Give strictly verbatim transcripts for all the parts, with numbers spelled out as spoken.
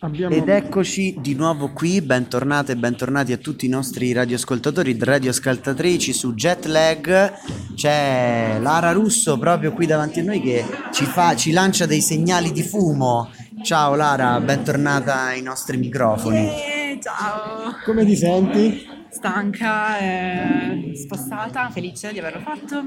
Abbiamo... Ed eccoci di nuovo qui, bentornate e bentornati a tutti i nostri radioascoltatori e radioascoltatrici su Jetlag. C'è Lara Russo proprio qui davanti a noi che ci, fa, ci lancia dei segnali di fumo. Ciao Lara, bentornata ai nostri microfoni. Yeah, ciao! Come ti senti? Stanca, eh, spassata, felice di averlo fatto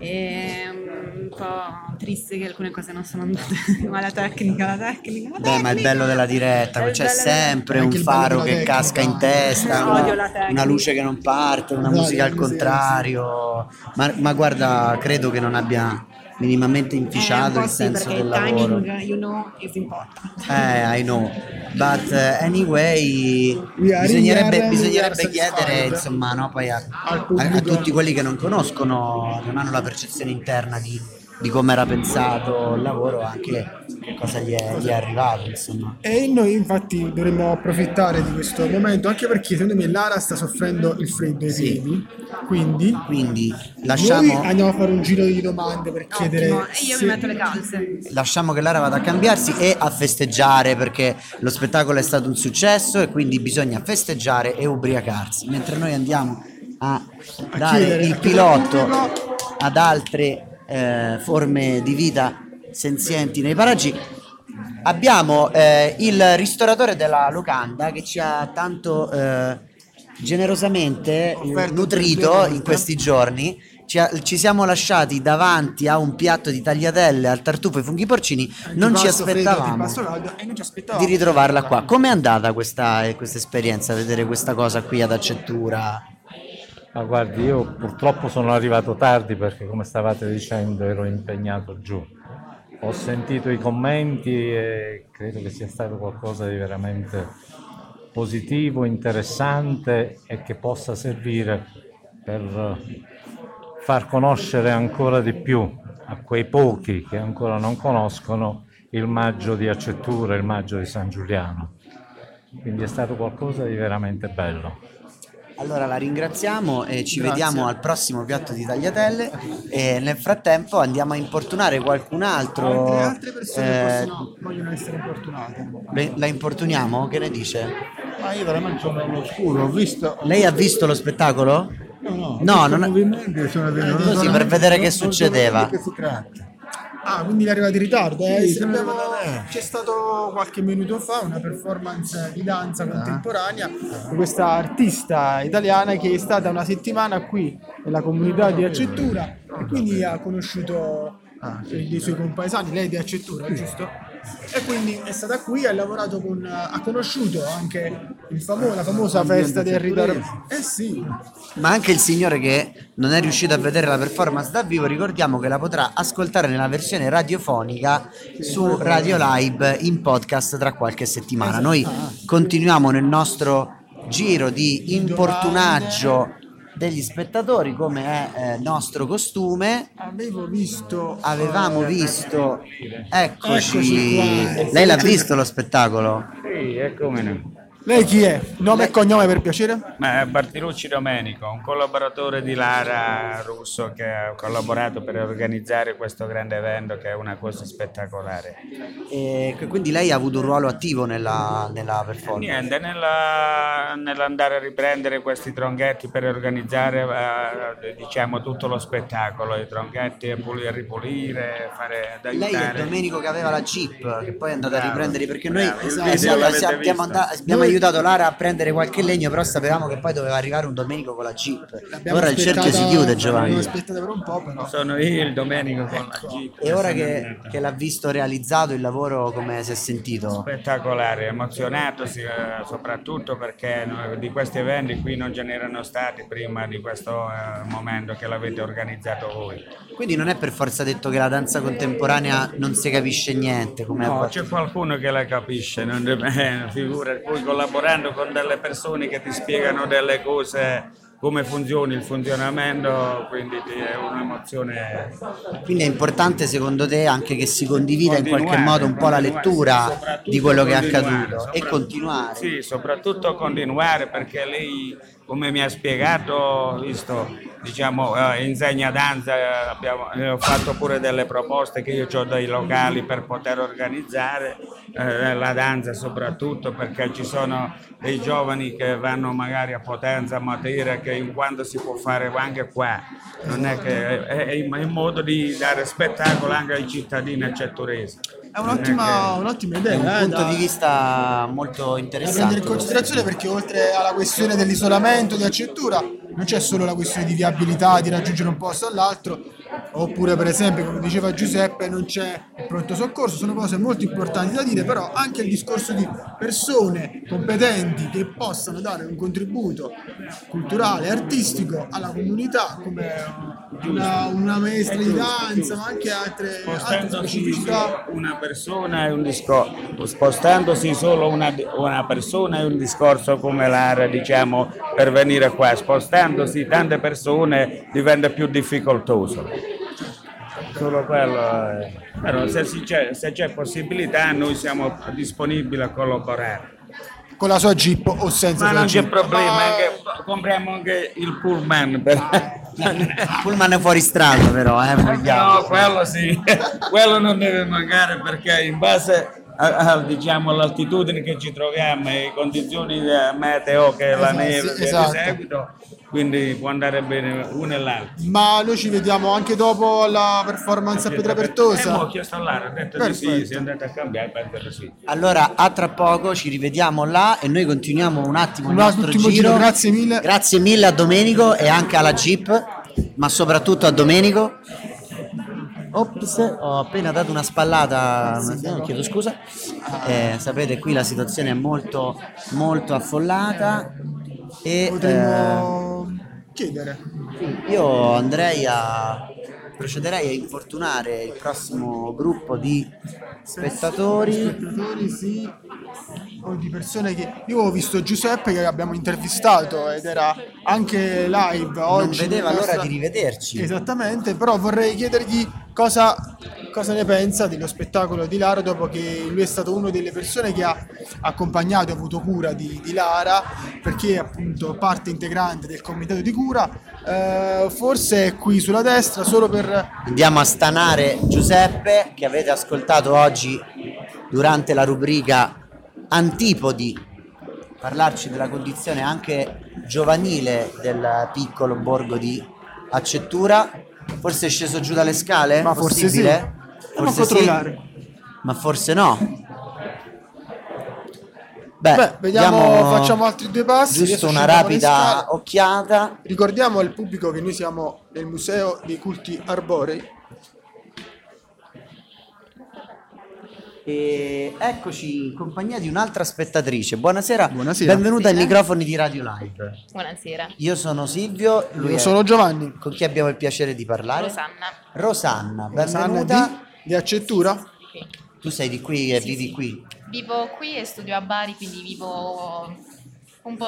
e un po' triste che alcune cose non sono andate, ma la tecnica, la tecnica, la Beh, tecnica. Ma è il bello della diretta, che c'è sempre un faro che tecnica. casca in testa, una, una luce che non parte, una no, musica al contrario, ma, ma guarda, credo che non abbia... minimamente inficiato eh, il sì, senso del lavoro. Timing, you know, is important. Eh, I know. But uh, anyway, bisognerebbe, bisognerebbe chiedere, insomma, no, poi a, a, a tutti quelli che non conoscono, non hanno la percezione interna di, di come era pensato il lavoro, anche che cosa gli è, gli è arrivato, insomma. E noi infatti dovremmo approfittare di questo momento, anche perché secondo me Lara sta soffrendo il freddo ai piedi, quindi, quindi lasciamo... noi andiamo a fare un giro di domande per chiedere... Ottimo. E io se... mi metto le calze. Lasciamo che Lara vada a cambiarsi e a festeggiare, perché lo spettacolo è stato un successo e quindi bisogna festeggiare e ubriacarsi, mentre noi andiamo a, a dare chiedere, il pilota ad altre eh, forme di vita senzienti nei paraggi. Abbiamo eh, il ristoratore della locanda che ci ha tanto eh, generosamente eh, nutrito in questi giorni. Ci, ha, ci siamo lasciati davanti a un piatto di tagliatelle al tartufo e funghi porcini, non ci aspettavamo di ritrovarla qua. Com'è andata questa, eh, questa esperienza, vedere questa cosa qui ad Accettura? Ma guardi, io purtroppo sono arrivato tardi perché, come stavate dicendo, ero impegnato giù. Ho sentito i commenti e credo che sia stato qualcosa di veramente positivo, interessante e che possa servire per far conoscere ancora di più a quei pochi che ancora non conoscono il Maggio di Accettura, il Maggio di San Giuliano. Quindi è stato qualcosa di veramente bello. Allora la ringraziamo e ci Grazie. vediamo al prossimo piatto di tagliatelle e nel frattempo andiamo a importunare qualcun altro. Altre, altre persone eh, possono, vogliono essere importunate. Le, la importuniamo? Che ne dice? Ma io veramente sono all'oscuro, ho visto... Ho Lei visto... ha visto lo spettacolo? No, no, no non... movimenti sono venuto eh, così per vedere non, che succedeva. Che si tratta. Ah, quindi è arrivato in ritardo, eh? Sì, abbiamo... C'è stato qualche minuto fa una performance di danza contemporanea di questa artista italiana che è stata una settimana qui nella comunità di Accettura e quindi ha conosciuto dei suoi compaesani, lei è di Accettura, giusto? E quindi è stata qui, ha lavorato con, ha conosciuto anche il famo- la famosa festa del ritorno. Eh sì. Ma anche il signore che non è riuscito a vedere la performance dal vivo, ricordiamo che la potrà ascoltare nella versione radiofonica su Radio Live in podcast tra qualche settimana. Noi continuiamo nel nostro giro di importunaggio degli spettatori, come è eh, nostro costume. Avevo visto avevamo eh, visto eccoci, eccoci lei l'ha visto lo spettacolo? Sì, e come no. Lei chi è? Nome lei... e cognome per piacere? Ma Bartirucci Domenico, un collaboratore di Lara Russo che ha collaborato per organizzare questo grande evento che è una cosa spettacolare. E quindi lei ha avuto un ruolo attivo nella, nella performance? Niente, nella, nell'andare a riprendere questi tronchetti per organizzare eh, diciamo tutto lo spettacolo, i tronchetti a pulire, ripulire, fare ad aiutare. Lei è il Domenico che aveva la Jeep, che poi è andata a riprendere perché noi abbiamo andato aiutato Lara a prendere qualche legno, però sapevamo che poi doveva arrivare un Domenico con la Jeep. L'abbiamo ora il cerchio si chiude, Giovanni. Per un po', però. Sono io il Domenico con la Jeep. E ora che, che l'ha visto realizzato il lavoro, come si è sentito? Spettacolare, emozionato soprattutto perché di questi eventi qui non ce n'erano stati prima di questo momento che l'avete organizzato voi. Quindi non è per forza detto che la danza contemporanea non si capisce niente? Com'è no, c'è qualcuno che la capisce, non figura, poi collaborando con delle persone che ti spiegano delle cose come funzioni il funzionamento, quindi è un'emozione. Quindi è importante secondo te anche che si condivida in qualche modo un po' la lettura di quello che è accaduto e continuare? Sì, soprattutto continuare, perché lei, come mi ha spiegato, visto, diciamo, eh, insegna danza, abbiamo, eh, ho fatto pure delle proposte che io ho dai locali per poter organizzare eh, la danza, soprattutto perché ci sono dei giovani che vanno magari a Potenza, a Matera, che in quanto si può fare anche qua, non è che è, è un modo di dare spettacolo anche ai cittadini accetturesi. È un'ottima, che... un'ottima idea, è un eh, punto da... di vista molto interessante da prendere in considerazione, perché oltre alla questione dell'isolamento di Accettura non c'è solo la questione di viabilità, di raggiungere un posto all'altro, oppure per esempio, come diceva Giuseppe, non c'è il pronto soccorso. Sono cose molto importanti da dire, però anche il discorso di persone competenti che possano dare un contributo culturale e artistico alla comunità, come una, una maestra di danza, ma anche altre, altre specificità. Una persona è un discorso, spostandosi solo una, una persona è un discorso, come Lara, diciamo, per venire qua, spostandosi tante persone diventa più difficoltoso. Solo quello, eh. Però se c'è, se c'è possibilità noi siamo disponibili a collaborare. Con la sua Jeep o senza? Ma non c'è problema, ma... anche, compriamo anche il pullman. Per... Il pullman è fuori strada però, eh? No, quello sì, quello non deve mancare, perché in base... diciamo l'altitudine che ci troviamo e le condizioni meteo, che è la esatto, neve, sì, esatto. Di seguito, quindi può andare bene uno e l'altro. Ma noi ci vediamo anche dopo la performance a Pietrapertosa. Eh, ho chiesto a Lara, ho detto di sì, si è andata a cambiare, penso sì. Allora a tra poco, ci rivediamo là e noi continuiamo un attimo il nostro giro. giro. Grazie mille. Grazie mille a Domenico e anche alla Jeep, ma soprattutto a Domenico. Ops, ho appena dato una spallata, chiedo scusa, eh, sapete qui la situazione è molto molto affollata e potremmo eh, chiedere. Io andrei a procederei a infortunare il prossimo gruppo di spettatori, spettatori sì, o di persone che... Io ho visto Giuseppe che abbiamo intervistato ed era anche live oggi. Non vedeva l'ora di rivederci. Esattamente, però vorrei chiedergli cosa, cosa ne pensa dello spettacolo di Lara, dopo che lui è stato una delle persone che ha accompagnato e ha avuto cura di, di Lara, perché è appunto parte integrante del comitato di cura. Eh, forse è qui sulla destra solo per... Andiamo a stanare Giuseppe, che avete ascoltato oggi durante la rubrica Antipodi, parlarci della condizione anche giovanile del piccolo borgo di Accettura. Forse è sceso giù dalle scale? Ma forse sì. Forse sì, ma forse no. Beh, Beh vediamo, vediamo, facciamo altri due passi. Giusto una rapida occhiata. Ricordiamo al pubblico che noi siamo nel Museo dei Culti Arborei. E eccoci in compagnia di un'altra spettatrice. Buonasera, Buonasera. benvenuta Buonasera. ai microfoni di Radio Live. Buonasera. Io sono Silvio. Lui Io è... sono Giovanni. Con chi abbiamo il piacere di parlare? Rosanna. Rosanna, benvenuta. Rosanna di, di Accettura? Sì. Tu sei di qui e sì, vivi sì. qui? Vivo qui e studio a Bari, quindi vivo un po'.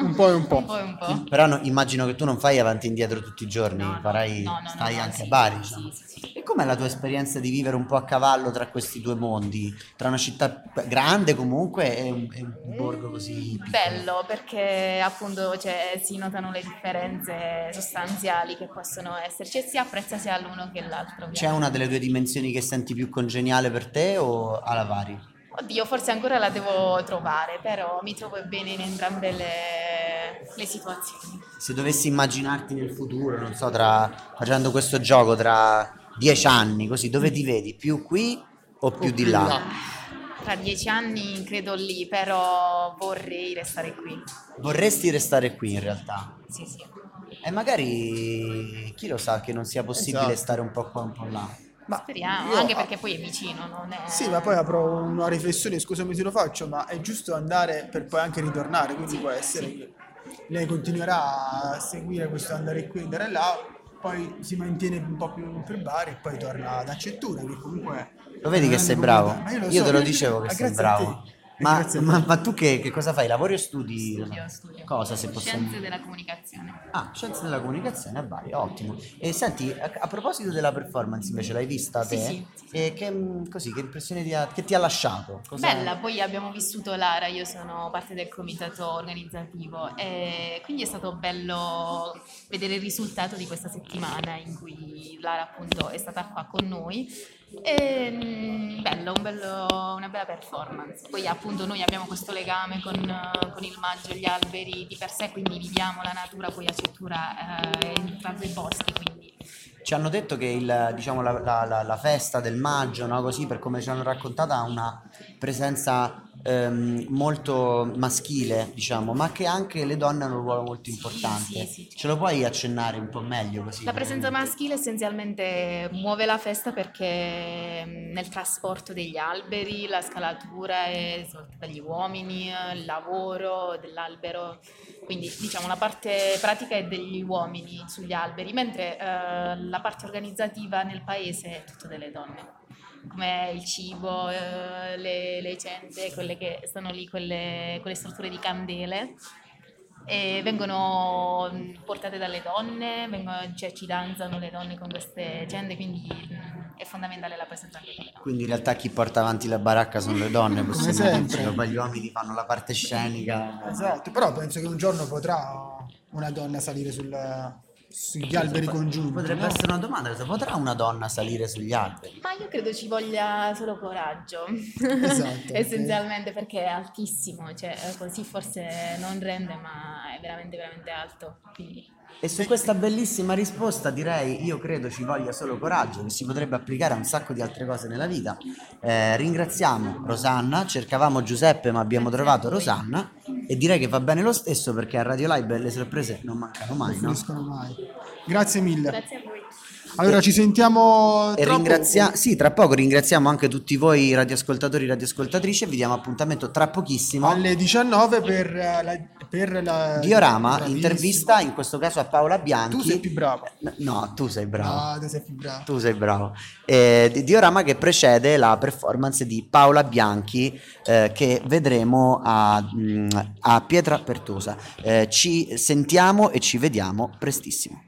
Un po' e un po'. un po', e un po'. Però no, immagino che tu non fai avanti e indietro tutti i giorni, no, farai, no, no, stai no, anche sì, a Bari. Sì, diciamo. sì, sì, sì. Com'è la tua esperienza di vivere un po' a cavallo tra questi due mondi, tra una città grande comunque e un, e un borgo così piccolo? Bello, perché appunto cioè, si notano le differenze sostanziali che possono esserci e si apprezza sia l'uno che l'altro. Ovviamente. C'è una delle due dimensioni che senti più congeniale per te o alla vari? Oddio, forse ancora la devo trovare, però mi trovo bene in entrambe le, le situazioni. Se dovessi immaginarti nel futuro, non so, tra facendo questo gioco tra... dieci anni, così, dove ti vedi? Più qui o più o di là? là? Tra dieci anni credo lì, però vorrei restare qui. Vorresti restare qui in realtà? Sì, sì. E magari chi lo sa che non sia possibile esatto. stare un po' qua, un po' là. Ma speriamo, anche perché poi è vicino, non è... Sì, ma poi apro una riflessione, scusami se lo faccio, ma è giusto andare per poi anche ritornare, quindi sì, può essere sì. che lei continuerà a seguire questo andare qui e andare là. Poi si mantiene un po' più per Bari e poi torna ad Accettura, che comunque... Lo vedi che sei bravo? Io, io so, te lo dicevo che sei bravo. Ma, ma, ma tu che, che cosa fai? Lavori o studi? Studio, studio. Cosa, se possiamo? Scienze della comunicazione. Ah, scienze della comunicazione a Bari, ottimo. E senti, a, a proposito della performance invece, l'hai vista te? Sì, sì, sì. E che, così, che impressione ti ha, che ti ha lasciato? Cos'è? Bella, poi abbiamo vissuto Lara, io sono parte del comitato organizzativo e quindi è stato bello vedere il risultato di questa settimana in cui Lara appunto è stata qua con noi. E, bello, un bello, una bella performance. Poi appunto noi abbiamo questo legame con, con il maggio, gli alberi di per sé, quindi viviamo la natura, poi Accettura eh, in entrambi i posti, quindi. Ci hanno detto che il, diciamo, la, la, la festa del maggio, no, così per come ci hanno raccontata, ha una presenza ehm, molto maschile, diciamo, ma che anche le donne hanno un ruolo molto importante. Sì, sì, sì. Ce lo puoi accennare un po' meglio? Così, la presenza maschile essenzialmente muove la festa perché nel trasporto degli alberi la scalatura è svolta dagli uomini, il lavoro dell'albero, quindi diciamo la parte pratica è degli uomini sugli alberi, mentre eh, la La parte organizzativa nel paese è tutto delle donne, come il cibo, eh, le, le gente, quelle che stanno lì con le strutture di candele, e vengono portate dalle donne, vengono, cioè, ci danzano le donne con queste gente, quindi mh, è fondamentale la presenza delle donne. Quindi in realtà chi porta avanti la baracca sono le donne, come sempre, gli uomini fanno la parte scenica. Esatto, però penso che un giorno potrà una donna salire sul... sugli alberi congiunti. Potrebbe no? essere una domanda: potrà una donna salire sugli alberi? Ma io credo ci voglia solo coraggio, esatto, essenzialmente, perché è altissimo, cioè così forse non rende, ma è veramente veramente alto, quindi. E su questa bellissima risposta direi: io credo ci voglia solo coraggio, che si potrebbe applicare a un sacco di altre cose nella vita. Eh, ringraziamo Rosanna, cercavamo Giuseppe ma abbiamo trovato Rosanna, e direi che va bene lo stesso perché a Radio Live le sorprese non mancano mai, non finiscono mai. Grazie mille. Grazie a voi. Allora, e ci sentiamo tra ringrazia- poco. Sì, tra poco ringraziamo anche tutti voi radioascoltatori e radioascoltatrici, e vi diamo appuntamento tra pochissimo alle diciannove per la, per la Diorama, bravissimo. Intervista in questo caso a Paola Bianchi. Tu sei più bravo. No, tu sei bravo. No, tu sei più bravo. Tu sei bravo. Eh, diorama che precede la performance di Paola Bianchi eh, che vedremo a, a Pietrapertosa. Eh, ci sentiamo e ci vediamo prestissimo.